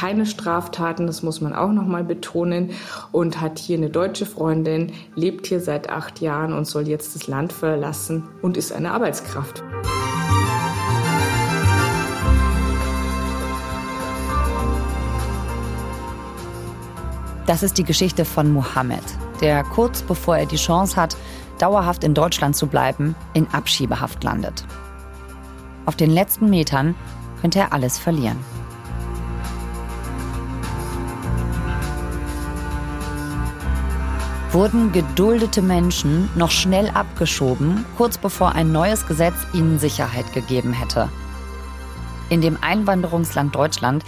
keine Straftaten, das muss man auch nochmal betonen, und hat hier eine deutsche Freundin, lebt hier seit 8 Jahren und soll jetzt das Land verlassen und ist eine Arbeitskraft. Das ist die Geschichte von Mohamed, der kurz bevor er die Chance hat, dauerhaft in Deutschland zu bleiben, in Abschiebehaft landet. Auf den letzten Metern könnte er alles verlieren. Wurden geduldete Menschen noch schnell abgeschoben, kurz bevor ein neues Gesetz ihnen Sicherheit gegeben hätte. In dem Einwanderungsland Deutschland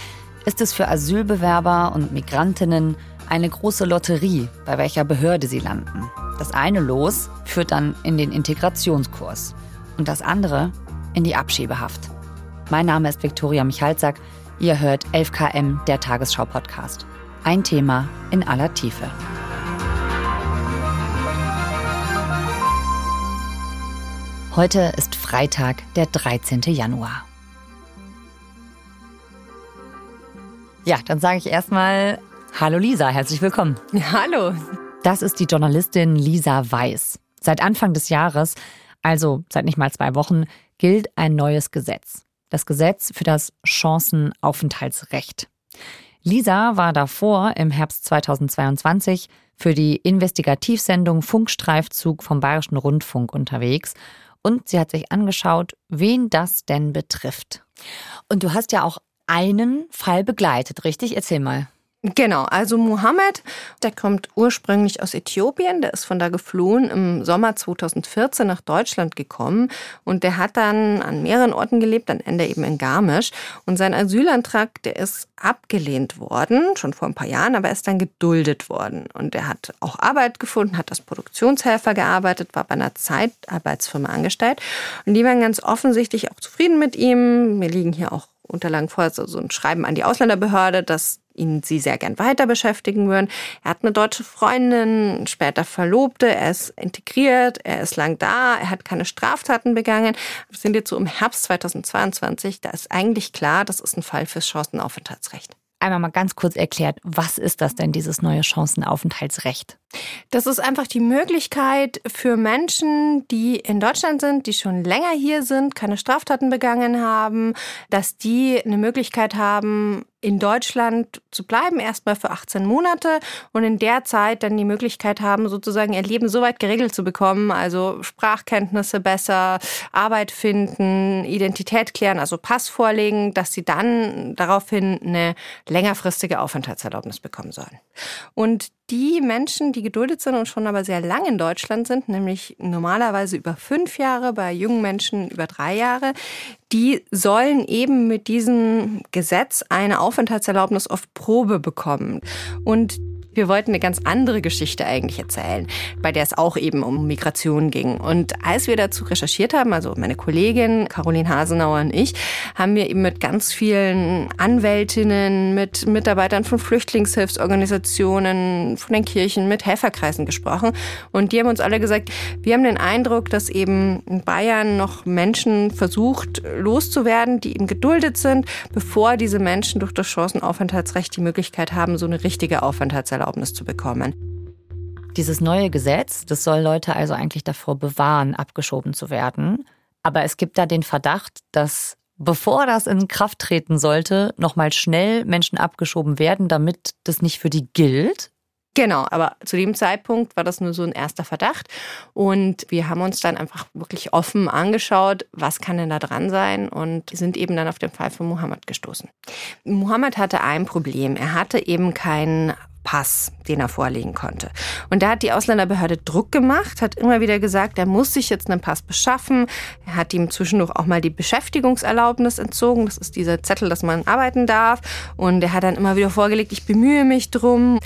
ist es für Asylbewerber und Migrantinnen eine große Lotterie, bei welcher Behörde sie landen. Das eine Los führt dann in den Integrationskurs und das andere in die Abschiebehaft. Mein Name ist Viktoria Michalczak. Ihr hört 11km, der Tagesschau-Podcast. Ein Thema in aller Tiefe. Heute ist Freitag, der 13. Januar. Ja, dann sage ich erstmal hallo Lisa, herzlich willkommen. Hallo. Das ist die Journalistin Lisa Weiß. Seit Anfang des Jahres, also seit nicht mal 2 Wochen, gilt ein neues Gesetz. Das Gesetz für das Chancen-Aufenthaltsrecht. Lisa war davor im Herbst 2022 für die Investigativsendung Funkstreifzug vom Bayerischen Rundfunk unterwegs und sie hat sich angeschaut, wen das denn betrifft. Und du hast ja auch einen Fall begleitet, richtig? Erzähl mal. Genau, also Mohamed, der kommt ursprünglich aus Äthiopien, der ist von da geflohen, im Sommer 2014 nach Deutschland gekommen und der hat dann an mehreren Orten gelebt, am Ende eben in Garmisch und sein Asylantrag, der ist abgelehnt worden, schon vor ein paar Jahren, aber er ist dann geduldet worden und er hat auch Arbeit gefunden, hat als Produktionshelfer gearbeitet, war bei einer Zeitarbeitsfirma angestellt und die waren ganz offensichtlich auch zufrieden mit ihm, mir liegen hier auch Unterlagen vor, so ein Schreiben an die Ausländerbehörde, dass ihn sie sehr gern weiter beschäftigen würden. Er hat eine deutsche Freundin, später Verlobte, er ist integriert, er ist lang da, er hat keine Straftaten begangen. Wir sind jetzt so im Herbst 2022, da ist eigentlich klar, das ist ein Fall fürs Chancenaufenthaltsrecht. Einmal mal ganz kurz erklärt, was ist das denn, dieses neue Chancenaufenthaltsrecht? Das ist einfach die Möglichkeit für Menschen, die in Deutschland sind, die schon länger hier sind, keine Straftaten begangen haben, dass die eine Möglichkeit haben, in Deutschland zu bleiben, erstmal für 18 Monate und in der Zeit dann die Möglichkeit haben, sozusagen ihr Leben so weit geregelt zu bekommen, also Sprachkenntnisse besser, Arbeit finden, Identität klären, also Pass vorlegen, dass sie dann daraufhin eine längerfristige Aufenthaltserlaubnis bekommen sollen. Und die Menschen, die geduldet sind und schon aber sehr lang in Deutschland sind, nämlich normalerweise über 5 Jahre, bei jungen Menschen über 3 Jahre, die sollen eben mit diesem Gesetz eine Aufenthaltserlaubnis auf Probe bekommen. Und wir wollten eine ganz andere Geschichte eigentlich erzählen, bei der es auch eben um Migration ging. Und als wir dazu recherchiert haben, also meine Kollegin Carolin Hasenauer und ich, haben wir eben mit ganz vielen Anwältinnen, mit Mitarbeitern von Flüchtlingshilfsorganisationen, von den Kirchen, mit Helferkreisen gesprochen. Und die haben uns alle gesagt, wir haben den Eindruck, dass eben in Bayern noch Menschen versucht loszuwerden, die eben geduldet sind, bevor diese Menschen durch das Chancenaufenthaltsrecht die Möglichkeit haben, so eine richtige Aufenthaltserlaubnis zu bekommen. Dieses neue Gesetz, das soll Leute also eigentlich davor bewahren, abgeschoben zu werden. Aber es gibt da den Verdacht, dass bevor das in Kraft treten sollte, nochmal schnell Menschen abgeschoben werden, damit das nicht für die gilt. Genau, aber zu dem Zeitpunkt war das nur so ein erster Verdacht und wir haben uns dann einfach wirklich offen angeschaut, was kann denn da dran sein und sind eben dann auf den Fall von Mohamed gestoßen. Mohamed hatte ein Problem, er hatte eben keinen Pass, den er vorlegen konnte. Und da hat die Ausländerbehörde Druck gemacht, hat immer wieder gesagt, er muss sich jetzt einen Pass beschaffen. Er hat ihm zwischendurch auch mal die Beschäftigungserlaubnis entzogen. Das ist dieser Zettel, dass man arbeiten darf. Und er hat dann immer wieder vorgelegt, ich bemühe mich drum.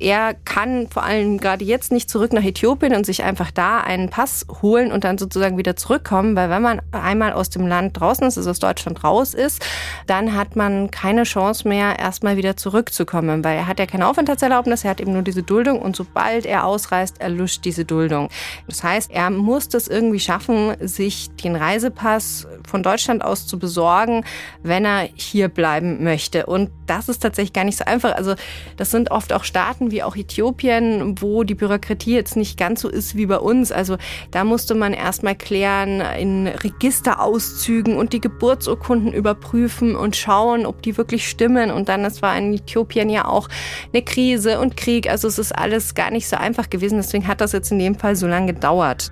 Er kann vor allem gerade jetzt nicht zurück nach Äthiopien und sich einfach da einen Pass holen und dann sozusagen wieder zurückkommen, weil wenn man einmal aus dem Land draußen ist, also aus Deutschland raus ist, dann hat man keine Chance mehr, erstmal wieder zurückzukommen, weil er hat ja keine Aufenthaltserlaubnis, er hat eben nur diese Duldung und sobald er ausreist, erlischt diese Duldung. Das heißt, er muss das irgendwie schaffen, sich den Reisepass von Deutschland aus zu besorgen, wenn er hier bleiben möchte. Und das ist tatsächlich gar nicht so einfach. Also das sind oft auch Staaten, wie auch Äthiopien, wo die Bürokratie jetzt nicht ganz so ist wie bei uns. Also da musste man erstmal klären, in Registerauszügen und die Geburtsurkunden überprüfen und schauen, ob die wirklich stimmen. Und dann, es war in Äthiopien ja auch eine Krise und Krieg. Also es ist alles gar nicht so einfach gewesen. Deswegen hat das jetzt in dem Fall so lange gedauert.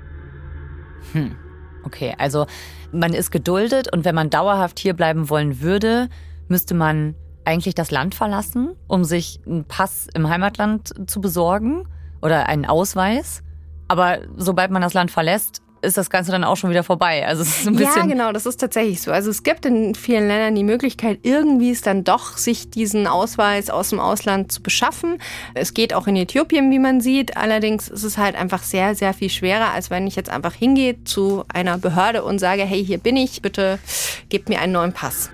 Okay, also man ist geduldet und wenn man dauerhaft hier bleiben wollen würde, müsste man eigentlich das Land verlassen, um sich einen Pass im Heimatland zu besorgen oder einen Ausweis. Aber sobald man das Land verlässt, ist das Ganze dann auch schon wieder vorbei. Also es ist ein bisschen. Ja, genau, das ist tatsächlich so. Also es gibt in vielen Ländern die Möglichkeit, irgendwie es dann doch, sich diesen Ausweis aus dem Ausland zu beschaffen. Es geht auch in Äthiopien, wie man sieht. Allerdings ist es halt einfach sehr, sehr viel schwerer, als wenn ich jetzt einfach hingehe zu einer Behörde und sage, hey, hier bin ich, bitte gebt mir einen neuen Pass.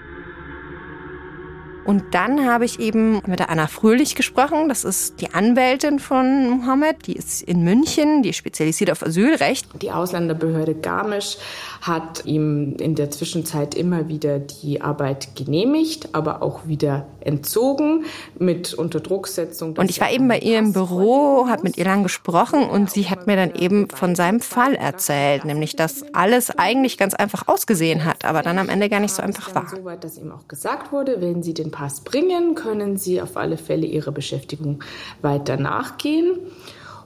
Und dann habe ich eben mit der Anna Fröhlich gesprochen. Das ist die Anwältin von Mohamed. Die ist in München, die ist spezialisiert auf Asylrecht. Die Ausländerbehörde Garmisch hat ihm in der Zwischenzeit immer wieder die Arbeit genehmigt, aber auch wieder entzogen mit Unterdrucksetzung. Und ich war eben bei ihr im Büro, habe mit ihr lang gesprochen und sie hat mir dann eben von seinem Fall erzählt, nämlich dass alles eigentlich ganz einfach ausgesehen hat, aber dann am Ende gar nicht so einfach war. So weit, dass ihm auch gesagt wurde, wenn sie den Pass bringen, können sie auf alle Fälle ihrer Beschäftigung weiter nachgehen.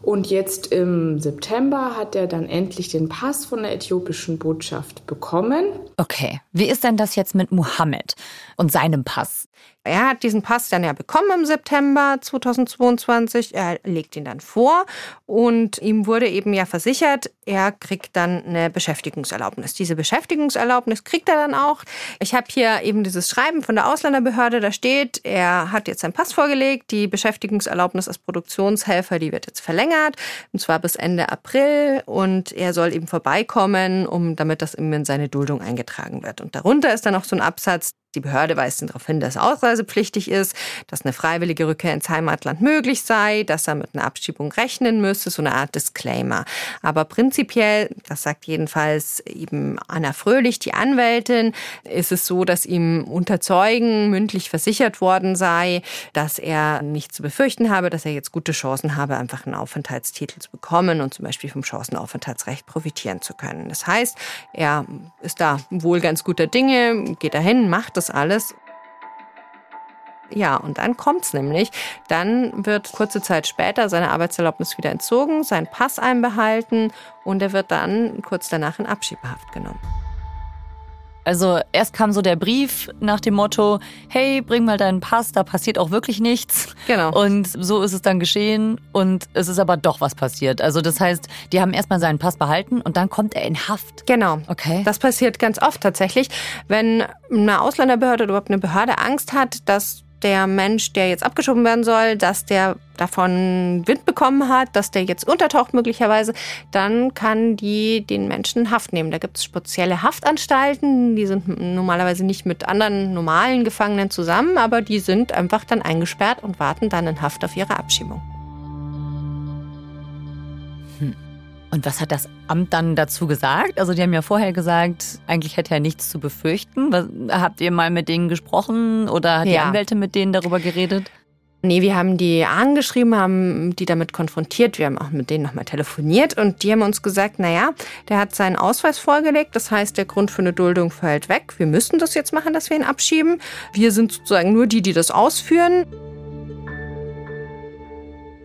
Und jetzt im September hat er dann endlich den Pass von der äthiopischen Botschaft bekommen. Okay, wie ist denn das jetzt mit Mohamed und seinem Pass? Er hat diesen Pass dann ja bekommen im September 2022. Er legt ihn dann vor und ihm wurde eben ja versichert, er kriegt dann eine Beschäftigungserlaubnis. Diese Beschäftigungserlaubnis kriegt er dann auch. Ich habe hier eben dieses Schreiben von der Ausländerbehörde, da steht, er hat jetzt seinen Pass vorgelegt, die Beschäftigungserlaubnis als Produktionshelfer, die wird jetzt verlängert und zwar bis Ende April und er soll eben vorbeikommen, damit das eben in seine Duldung eingetragen wird. Und darunter ist dann noch so ein Absatz, die Behörde weist ihn darauf hin, dass er ausreisepflichtig ist, dass eine freiwillige Rückkehr ins Heimatland möglich sei, dass er mit einer Abschiebung rechnen müsste, so eine Art Disclaimer. Aber prinzipiell, das sagt jedenfalls eben Anna Fröhlich, die Anwältin, ist es so, dass ihm unter Zeugen mündlich versichert worden sei, dass er nichts zu befürchten habe, dass er jetzt gute Chancen habe, einfach einen Aufenthaltstitel zu bekommen und zum Beispiel vom Chancen-Aufenthaltsrecht profitieren zu können. Das heißt, er ist da wohl ganz guter Dinge, geht dahin, macht das alles. Ja, und dann kommt's nämlich. Dann wird kurze Zeit später seine Arbeitserlaubnis wieder entzogen, sein Pass einbehalten und er wird dann kurz danach in Abschiebehaft genommen. Also erst kam so der Brief nach dem Motto, hey, bring mal deinen Pass, da passiert auch wirklich nichts. Genau. Und so ist es dann geschehen und es ist aber doch was passiert. Also das heißt, die haben erstmal seinen Pass behalten und dann kommt er in Haft. Genau. Okay. Das passiert ganz oft tatsächlich, wenn eine Ausländerbehörde oder überhaupt eine Behörde Angst hat, dass der Mensch, der jetzt abgeschoben werden soll, dass der davon Wind bekommen hat, dass der jetzt untertaucht möglicherweise, dann kann die den Menschen in Haft nehmen. Da gibt es spezielle Haftanstalten, die sind normalerweise nicht mit anderen normalen Gefangenen zusammen, aber die sind einfach dann eingesperrt und warten dann in Haft auf ihre Abschiebung. Und was hat das Amt dann dazu gesagt? Also die haben ja vorher gesagt, eigentlich hätte er nichts zu befürchten. Habt ihr mal mit denen gesprochen oder hat die Anwälte mit denen darüber geredet? Nee, wir haben die angeschrieben, haben die damit konfrontiert, wir haben auch mit denen nochmal telefoniert und die haben uns gesagt, naja, der hat seinen Ausweis vorgelegt, das heißt, der Grund für eine Duldung fällt weg. Wir müssen das jetzt machen, dass wir ihn abschieben. Wir sind sozusagen nur die, die das ausführen.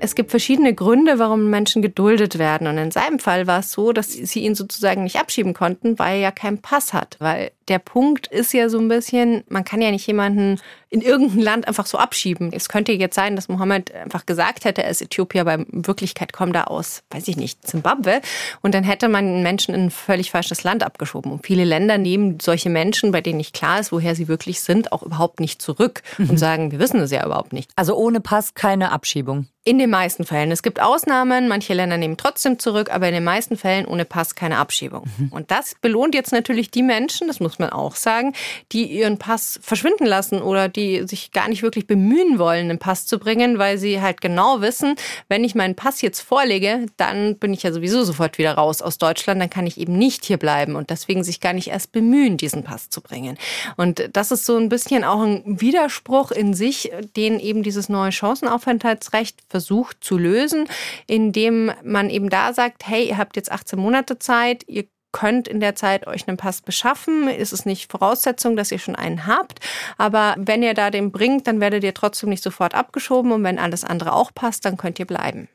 Es gibt verschiedene Gründe, warum Menschen geduldet werden. Und in seinem Fall war es so, dass sie ihn sozusagen nicht abschieben konnten, weil er ja keinen Pass hat. Weil der Punkt ist ja so ein bisschen, man kann ja nicht jemanden in irgendein Land einfach so abschieben. Es könnte jetzt sein, dass Mohamed einfach gesagt hätte, er ist Äthiopier, aber in Wirklichkeit kommt er aus, weiß ich nicht, Zimbabwe. Und dann hätte man einen Menschen in ein völlig falsches Land abgeschoben. Und viele Länder nehmen solche Menschen, bei denen nicht klar ist, woher sie wirklich sind, auch überhaupt nicht zurück und sagen, wir wissen es ja überhaupt nicht. Also ohne Pass keine Abschiebung? In den meisten Fällen. Es gibt Ausnahmen, manche Länder nehmen trotzdem zurück, aber in den meisten Fällen ohne Pass keine Abschiebung. Und das belohnt jetzt natürlich die Menschen, das muss man auch sagen, die ihren Pass verschwinden lassen oder die sich gar nicht wirklich bemühen wollen, einen Pass zu bringen, weil sie halt genau wissen, wenn ich meinen Pass jetzt vorlege, dann bin ich ja sowieso sofort wieder raus aus Deutschland, dann kann ich eben nicht hier bleiben und deswegen sich gar nicht erst bemühen, diesen Pass zu bringen. Und das ist so ein bisschen auch ein Widerspruch in sich, den eben dieses neue Chancenaufenthaltsrecht versucht zu lösen, indem man eben da sagt, hey, ihr habt jetzt 18 Monate Zeit, ihr könnt in der Zeit euch einen Pass beschaffen. Es ist nicht Voraussetzung, dass ihr schon einen habt. Aber wenn ihr da den bringt, dann werdet ihr trotzdem nicht sofort abgeschoben. Und wenn alles andere auch passt, dann könnt ihr bleiben.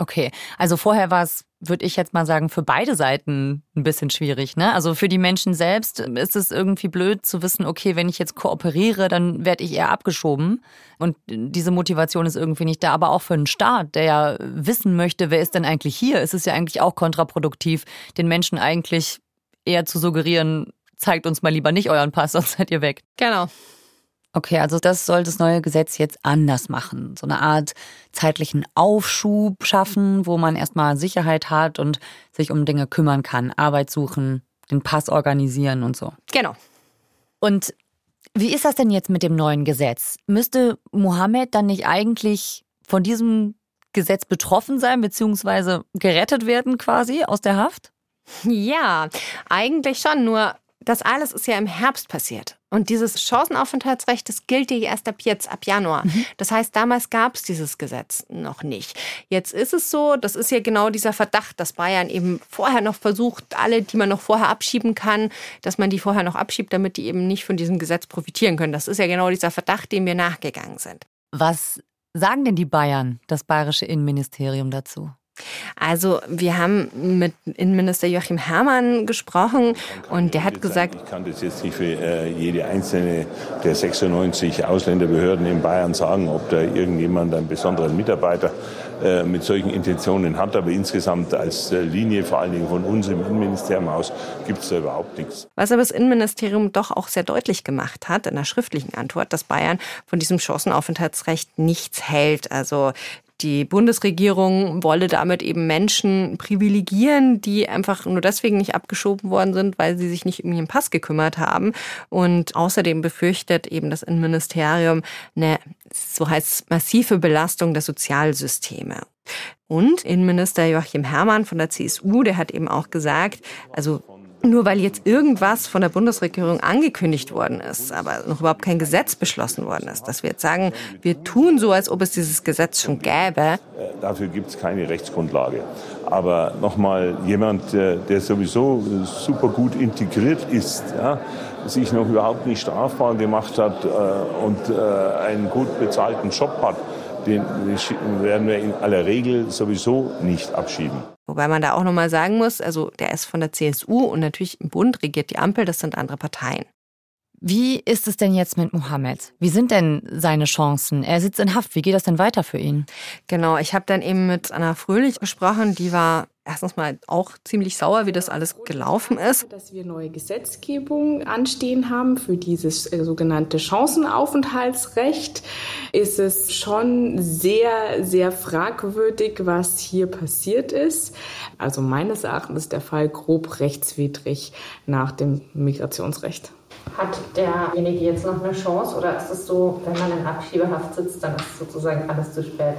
Okay, also vorher war es, würde ich jetzt mal sagen, für beide Seiten ein bisschen schwierig, ne? Also für die Menschen selbst ist es irgendwie blöd zu wissen, okay, wenn ich jetzt kooperiere, dann werde ich eher abgeschoben. Und diese Motivation ist irgendwie nicht da. Aber auch für einen Staat, der ja wissen möchte, wer ist denn eigentlich hier, ist es ja eigentlich auch kontraproduktiv, den Menschen eigentlich eher zu suggerieren, zeigt uns mal lieber nicht euren Pass, sonst seid ihr weg. Genau. Okay, also das soll das neue Gesetz jetzt anders machen. So eine Art zeitlichen Aufschub schaffen, wo man erstmal Sicherheit hat und sich um Dinge kümmern kann. Arbeit suchen, den Pass organisieren und so. Genau. Und wie ist das denn jetzt mit dem neuen Gesetz? Müsste Mohamed dann nicht eigentlich von diesem Gesetz betroffen sein, beziehungsweise gerettet werden quasi aus der Haft? Ja, eigentlich schon, nur das alles ist ja im Herbst passiert. Und dieses Chancenaufenthaltsrecht, das gilt ja erst ab jetzt, ab Januar. Das heißt, damals gab es dieses Gesetz noch nicht. Jetzt ist es so, das ist ja genau dieser Verdacht, dass Bayern eben vorher noch versucht, alle, die man noch vorher abschieben kann, dass man die vorher noch abschiebt, damit die eben nicht von diesem Gesetz profitieren können. Das ist ja genau dieser Verdacht, dem wir nachgegangen sind. Was sagen denn die Bayern, das bayerische Innenministerium dazu? Also wir haben mit Innenminister Joachim Herrmann gesprochen und der hat gesagt... Ich kann das jetzt nicht für jede einzelne der 96 Ausländerbehörden in Bayern sagen, ob da irgendjemand einen besonderen Mitarbeiter mit solchen Intentionen hat. Aber insgesamt als Linie, vor allen Dingen von uns im Innenministerium aus, gibt es da überhaupt nichts. Was aber das Innenministerium doch auch sehr deutlich gemacht hat in einer schriftlichen Antwort, dass Bayern von diesem Chancenaufenthaltsrecht nichts hält. Also die Bundesregierung wolle damit eben Menschen privilegieren, die einfach nur deswegen nicht abgeschoben worden sind, weil sie sich nicht um ihren Pass gekümmert haben. Und außerdem befürchtet eben das Innenministerium eine, so heißt es, massive Belastung der Sozialsysteme. Und Innenminister Joachim Herrmann von der CSU, der hat eben auch gesagt, also nur weil jetzt irgendwas von der Bundesregierung angekündigt worden ist, aber noch überhaupt kein Gesetz beschlossen worden ist, dass wir jetzt sagen, wir tun so, als ob es dieses Gesetz schon gäbe. Dafür gibt es keine Rechtsgrundlage. Aber nochmal, jemand, der sowieso super gut integriert ist, ja, sich noch überhaupt nicht strafbar gemacht hat und einen gut bezahlten Job hat, den werden wir in aller Regel sowieso nicht abschieben. Wobei man da auch nochmal sagen muss, also der ist von der CSU und natürlich im Bund regiert die Ampel, das sind andere Parteien. Wie ist es denn jetzt mit Mohamed? Wie sind denn seine Chancen? Er sitzt in Haft, wie geht das denn weiter für ihn? Genau, ich habe dann eben mit Anna Fröhlich gesprochen, die war erstens mal auch ziemlich sauer, wie das alles gelaufen ist. Dass wir neue Gesetzgebung anstehen haben für dieses sogenannte Chancenaufenthaltsrecht, ist es schon sehr, sehr fragwürdig, was hier passiert ist. Also meines Erachtens ist der Fall grob rechtswidrig nach dem Migrationsrecht. Hat derjenige jetzt noch eine Chance oder ist es so, wenn man in Abschiebehaft sitzt, dann ist sozusagen alles zu spät?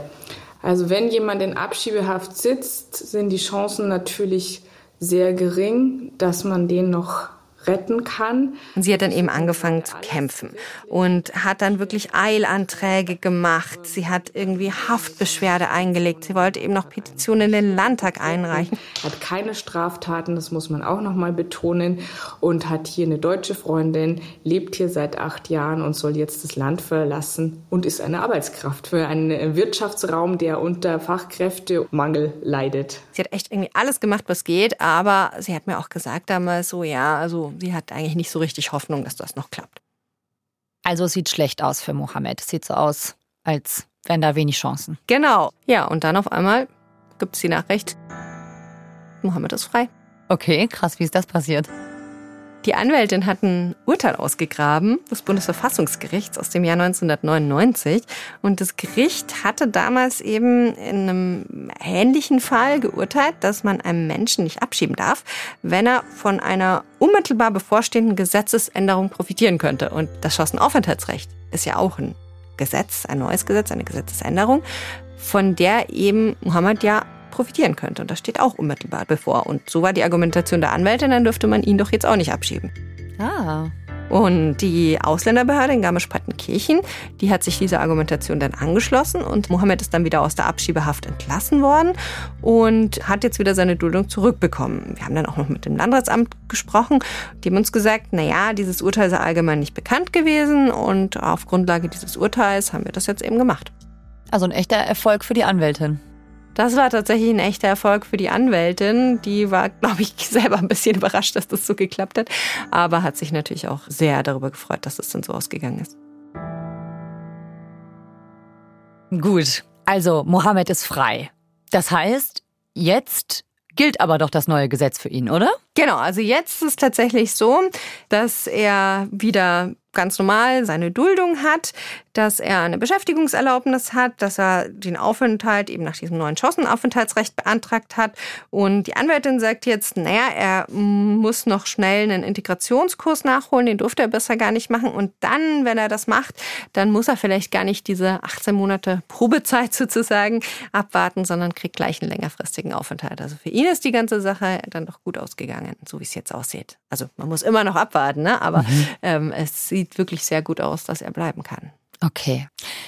Also wenn jemand in Abschiebehaft sitzt, sind die Chancen natürlich sehr gering, dass man den noch retten kann. Sie hat dann eben angefangen zu kämpfen und hat dann wirklich Eilanträge gemacht. Sie hat irgendwie Haftbeschwerde eingelegt. Sie wollte eben noch Petitionen in den Landtag einreichen. Hat keine Straftaten, das muss man auch nochmal betonen. Und hat hier eine deutsche Freundin, lebt hier seit 8 Jahren und soll jetzt das Land verlassen und ist eine Arbeitskraft für einen Wirtschaftsraum, der unter Fachkräftemangel leidet. Sie hat echt irgendwie alles gemacht, was geht, aber sie hat mir auch gesagt damals so, ja, also sie hat eigentlich nicht so richtig Hoffnung, dass das noch klappt. Also sieht schlecht aus für Mohamed. Sieht so aus, als wären da wenig Chancen. Genau. Ja, und dann auf einmal gibt es die Nachricht, Mohamed ist frei. Okay, krass, wie ist das passiert? Die Anwältin hat ein Urteil ausgegraben des Bundesverfassungsgerichts aus dem Jahr 1999. Und das Gericht hatte damals eben in einem ähnlichen Fall geurteilt, dass man einen Menschen nicht abschieben darf, wenn er von einer unmittelbar bevorstehenden Gesetzesänderung profitieren könnte. Und das Chancen-Aufenthaltsrecht ist ja auch ein Gesetz, ein neues Gesetz, eine Gesetzesänderung, von der eben Mohamed ja profitieren könnte. Und das steht auch unmittelbar bevor. Und so war die Argumentation der Anwältin, dann dürfte man ihn doch jetzt auch nicht abschieben. Ah. Und die Ausländerbehörde in Garmisch-Partenkirchen, die hat sich dieser Argumentation dann angeschlossen und Mohamed ist dann wieder aus der Abschiebehaft entlassen worden und hat jetzt wieder seine Duldung zurückbekommen. Wir haben dann auch noch mit dem Landratsamt gesprochen. Die haben uns gesagt, naja, dieses Urteil sei allgemein nicht bekannt gewesen und auf Grundlage dieses Urteils haben wir das jetzt eben gemacht. Also ein echter Erfolg für die Anwältin. Das war tatsächlich ein echter Erfolg für die Anwältin. Die war, glaube ich, selber ein bisschen überrascht, dass das so geklappt hat. Aber hat sich natürlich auch sehr darüber gefreut, dass das dann so ausgegangen ist. Gut, also Mohamed ist frei. Das heißt, jetzt gilt aber doch das neue Gesetz für ihn, oder? Genau, also jetzt ist es tatsächlich so, dass er wieder ganz normal seine Duldung hat, dass er eine Beschäftigungserlaubnis hat, dass er den Aufenthalt eben nach diesem neuen Chancen-Aufenthaltsrecht beantragt hat. Und die Anwältin sagt jetzt, naja, er muss noch schnell einen Integrationskurs nachholen, den durfte er bisher gar nicht machen. Und dann, wenn er das macht, dann muss er vielleicht gar nicht diese 18 Monate Probezeit sozusagen abwarten, sondern kriegt gleich einen längerfristigen Aufenthalt. Also für ihn ist die ganze Sache dann doch gut ausgegangen, so wie es jetzt aussieht. Also man muss immer noch abwarten, ne? Aber es sieht wirklich sehr gut aus, dass er bleiben kann. Okay.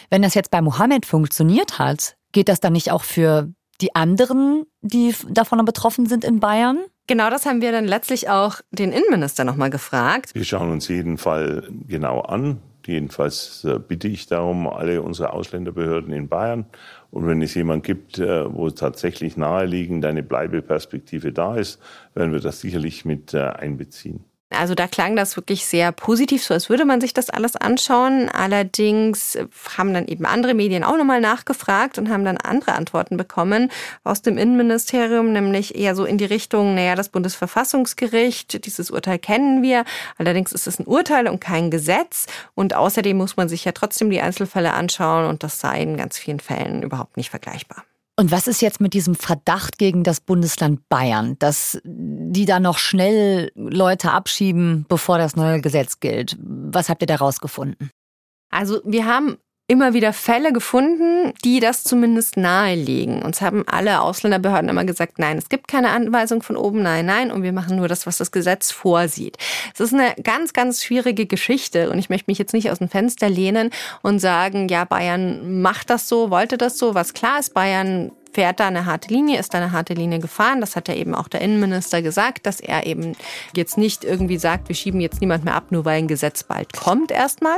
Wenn das jetzt bei Mohamed funktioniert hat, geht das dann nicht auch für die anderen, die davon betroffen sind in Bayern? Genau, das haben wir dann letztlich auch den Innenminister nochmal gefragt. Wir schauen uns jeden Fall genau an. Jedenfalls bitte ich darum, alle unsere Ausländerbehörden in Bayern. Und wenn es jemanden gibt, wo tatsächlich naheliegend eine Bleibeperspektive da ist, werden wir das sicherlich mit einbeziehen. Also da klang das wirklich sehr positiv, so als würde man sich das alles anschauen. Allerdings haben dann eben andere Medien auch nochmal nachgefragt und haben dann andere Antworten bekommen aus dem Innenministerium, nämlich eher so in die Richtung, naja, das Bundesverfassungsgericht, dieses Urteil kennen wir. Allerdings ist es ein Urteil und kein Gesetz. Und außerdem muss man sich ja trotzdem die Einzelfälle anschauen und das sei in ganz vielen Fällen überhaupt nicht vergleichbar. Und was ist jetzt mit diesem Verdacht gegen das Bundesland Bayern, dass die da noch schnell Leute abschieben, bevor das neue Gesetz gilt? Was habt ihr da rausgefunden? Also wir haben immer wieder Fälle gefunden, die das zumindest nahelegen. Uns haben alle Ausländerbehörden immer gesagt, nein, es gibt keine Anweisung von oben, nein, nein, und wir machen nur das, was das Gesetz vorsieht. Es ist eine ganz, ganz schwierige Geschichte und ich möchte mich jetzt nicht aus dem Fenster lehnen und sagen, ja, Bayern macht das so, wollte das so, was klar ist, Bayern fährt da eine harte Linie, ist da eine harte Linie gefahren. Das hat ja eben auch der Innenminister gesagt, dass er eben jetzt nicht irgendwie sagt, wir schieben jetzt niemand mehr ab, nur weil ein Gesetz bald kommt erstmal.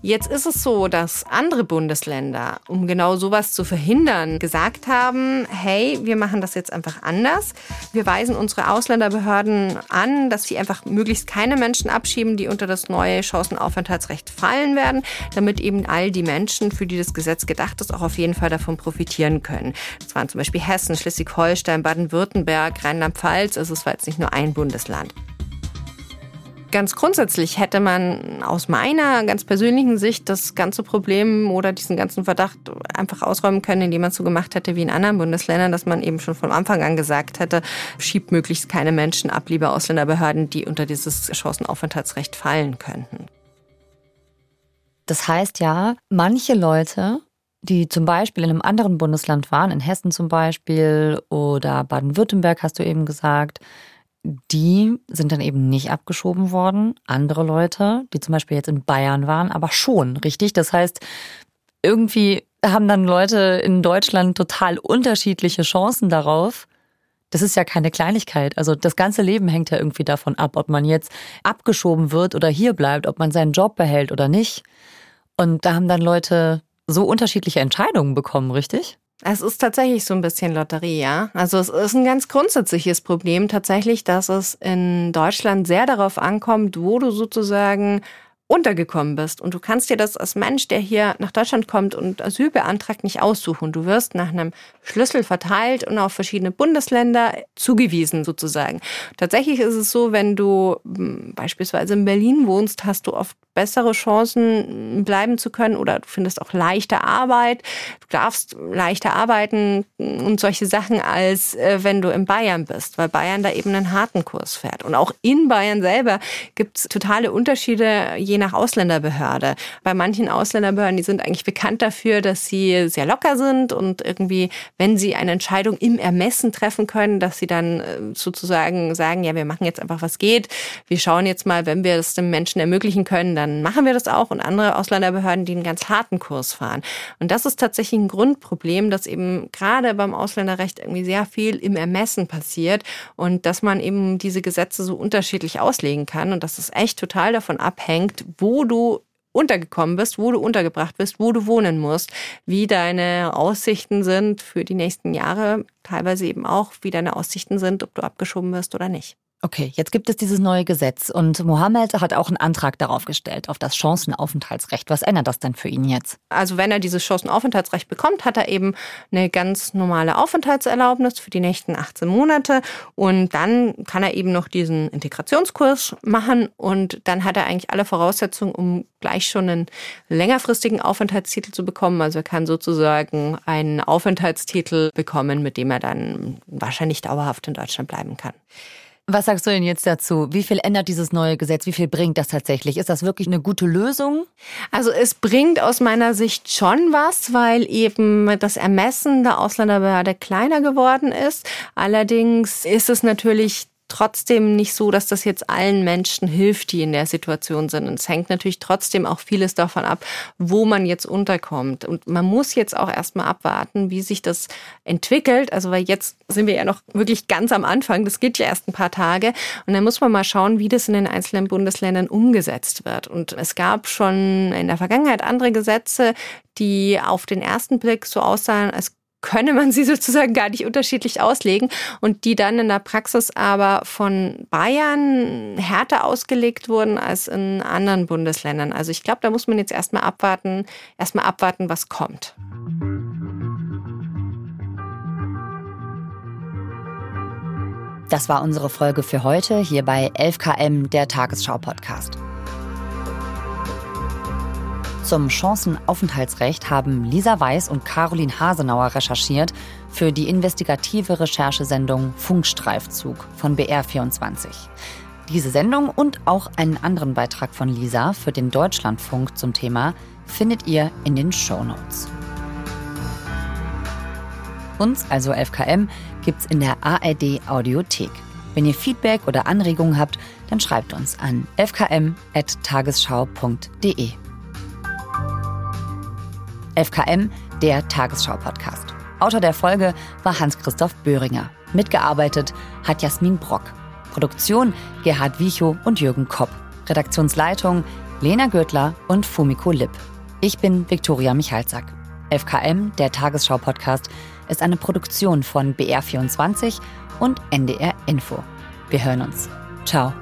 Jetzt ist es so, dass andere Bundesländer, um genau sowas zu verhindern, gesagt haben, hey, wir machen das jetzt einfach anders. Wir weisen unsere Ausländerbehörden an, dass sie einfach möglichst keine Menschen abschieben, die unter das neue Chancenaufenthaltsrecht fallen werden, damit eben all die Menschen, für die das Gesetz gedacht ist, auch auf jeden Fall davon profitieren können. Das waren zum Beispiel Hessen, Schleswig-Holstein, Baden-Württemberg, Rheinland-Pfalz. Also es war jetzt nicht nur ein Bundesland. Ganz grundsätzlich hätte man aus meiner ganz persönlichen Sicht das ganze Problem oder diesen ganzen Verdacht einfach ausräumen können, indem man es so gemacht hätte wie in anderen Bundesländern, dass man eben schon von Anfang an gesagt hätte, schiebt möglichst keine Menschen ab, liebe Ausländerbehörden, die unter dieses Chancenaufenthaltsrecht fallen könnten. Das heißt ja, manche Leute, die zum Beispiel in einem anderen Bundesland waren, in Hessen zum Beispiel oder Baden-Württemberg, hast du eben gesagt, die sind dann eben nicht abgeschoben worden. Andere Leute, die zum Beispiel jetzt in Bayern waren, aber schon, richtig? Das heißt, irgendwie haben dann Leute in Deutschland total unterschiedliche Chancen darauf. Das ist ja keine Kleinigkeit. Also das ganze Leben hängt ja irgendwie davon ab, ob man jetzt abgeschoben wird oder hier bleibt, ob man seinen Job behält oder nicht. Und da haben dann Leute so unterschiedliche Entscheidungen bekommen, richtig? Es ist tatsächlich so ein bisschen Lotterie, ja. Also es ist ein ganz grundsätzliches Problem tatsächlich, dass es in Deutschland sehr darauf ankommt, wo du sozusagen untergekommen bist. Und du kannst dir das als Mensch, der hier nach Deutschland kommt und Asyl beantragt, nicht aussuchen. Du wirst nach einem Schlüssel verteilt und auf verschiedene Bundesländer zugewiesen sozusagen. Tatsächlich ist es so, wenn du beispielsweise in Berlin wohnst, hast du oft bessere Chancen, bleiben zu können, oder du findest auch leichter Arbeit. Du darfst leichter arbeiten und solche Sachen, als wenn du in Bayern bist, weil Bayern da eben einen harten Kurs fährt. Und auch in Bayern selber gibt es totale Unterschiede, je nach Ausländerbehörde. Bei manchen Ausländerbehörden, die sind eigentlich bekannt dafür, dass sie sehr locker sind und irgendwie, wenn sie eine Entscheidung im Ermessen treffen können, dass sie dann sozusagen sagen, ja, wir machen jetzt einfach, was geht. Wir schauen jetzt mal, wenn wir es dem Menschen ermöglichen können, dann machen wir das auch. Und andere Ausländerbehörden, die einen ganz harten Kurs fahren. Und das ist tatsächlich ein Grundproblem, dass eben gerade beim Ausländerrecht irgendwie sehr viel im Ermessen passiert und dass man eben diese Gesetze so unterschiedlich auslegen kann und dass es echt total davon abhängt, wo du untergekommen bist, wo du untergebracht bist, wo du wohnen musst, wie deine Aussichten sind für die nächsten Jahre, teilweise eben auch, wie deine Aussichten sind, ob du abgeschoben wirst oder nicht. Okay, jetzt gibt es dieses neue Gesetz und Mohamed hat auch einen Antrag darauf gestellt, auf das Chancen-Aufenthaltsrecht. Was ändert das denn für ihn jetzt? Also wenn er dieses Chancen-Aufenthaltsrecht bekommt, hat er eben eine ganz normale Aufenthaltserlaubnis für die nächsten 18 Monate und dann kann er eben noch diesen Integrationskurs machen und dann hat er eigentlich alle Voraussetzungen, um gleich schon einen längerfristigen Aufenthaltstitel zu bekommen. Also er kann sozusagen einen Aufenthaltstitel bekommen, mit dem er dann wahrscheinlich dauerhaft in Deutschland bleiben kann. Was sagst du denn jetzt dazu? Wie viel ändert dieses neue Gesetz? Wie viel bringt das tatsächlich? Ist das wirklich eine gute Lösung? Also es bringt aus meiner Sicht schon was, weil eben das Ermessen der Ausländerbehörde kleiner geworden ist. Allerdings ist es natürlich trotzdem nicht so, dass das jetzt allen Menschen hilft, die in der Situation sind. Und es hängt natürlich trotzdem auch vieles davon ab, wo man jetzt unterkommt. Und man muss jetzt auch erstmal abwarten, wie sich das entwickelt. Also weil jetzt sind wir ja noch wirklich ganz am Anfang. Das geht ja erst ein paar Tage. Und dann muss man mal schauen, wie das in den einzelnen Bundesländern umgesetzt wird. Und es gab schon in der Vergangenheit andere Gesetze, die auf den ersten Blick so aussahen, als könne man sie sozusagen gar nicht unterschiedlich auslegen und die dann in der Praxis aber von Bayern härter ausgelegt wurden als in anderen Bundesländern. Also ich glaube, da muss man jetzt erstmal abwarten, was kommt. Das war unsere Folge für heute hier bei 11km, der Tagesschau-Podcast. Zum Chancen-Aufenthaltsrecht haben Lisa Weiß und Carolin Hasenauer recherchiert für die investigative Recherchesendung Funkstreifzug von BR24. Diese Sendung und auch einen anderen Beitrag von Lisa für den Deutschlandfunk zum Thema findet ihr in den Shownotes. Uns, also 11km, gibt's in der ARD Audiothek. Wenn ihr Feedback oder Anregungen habt, dann schreibt uns an 11km@tagesschau.de. 11km, der Tagesschau-Podcast. Autor der Folge war Hans-Christoph Böhringer. Mitgearbeitet hat Jasmin Brock. Produktion Gerhard Wicho und Jürgen Kopp. Redaktionsleitung Lena Gürtler und Fumiko Lipp. Ich bin Viktoria Michalczak. 11km, der Tagesschau-Podcast, ist eine Produktion von BR24 und NDR Info. Wir hören uns. Ciao.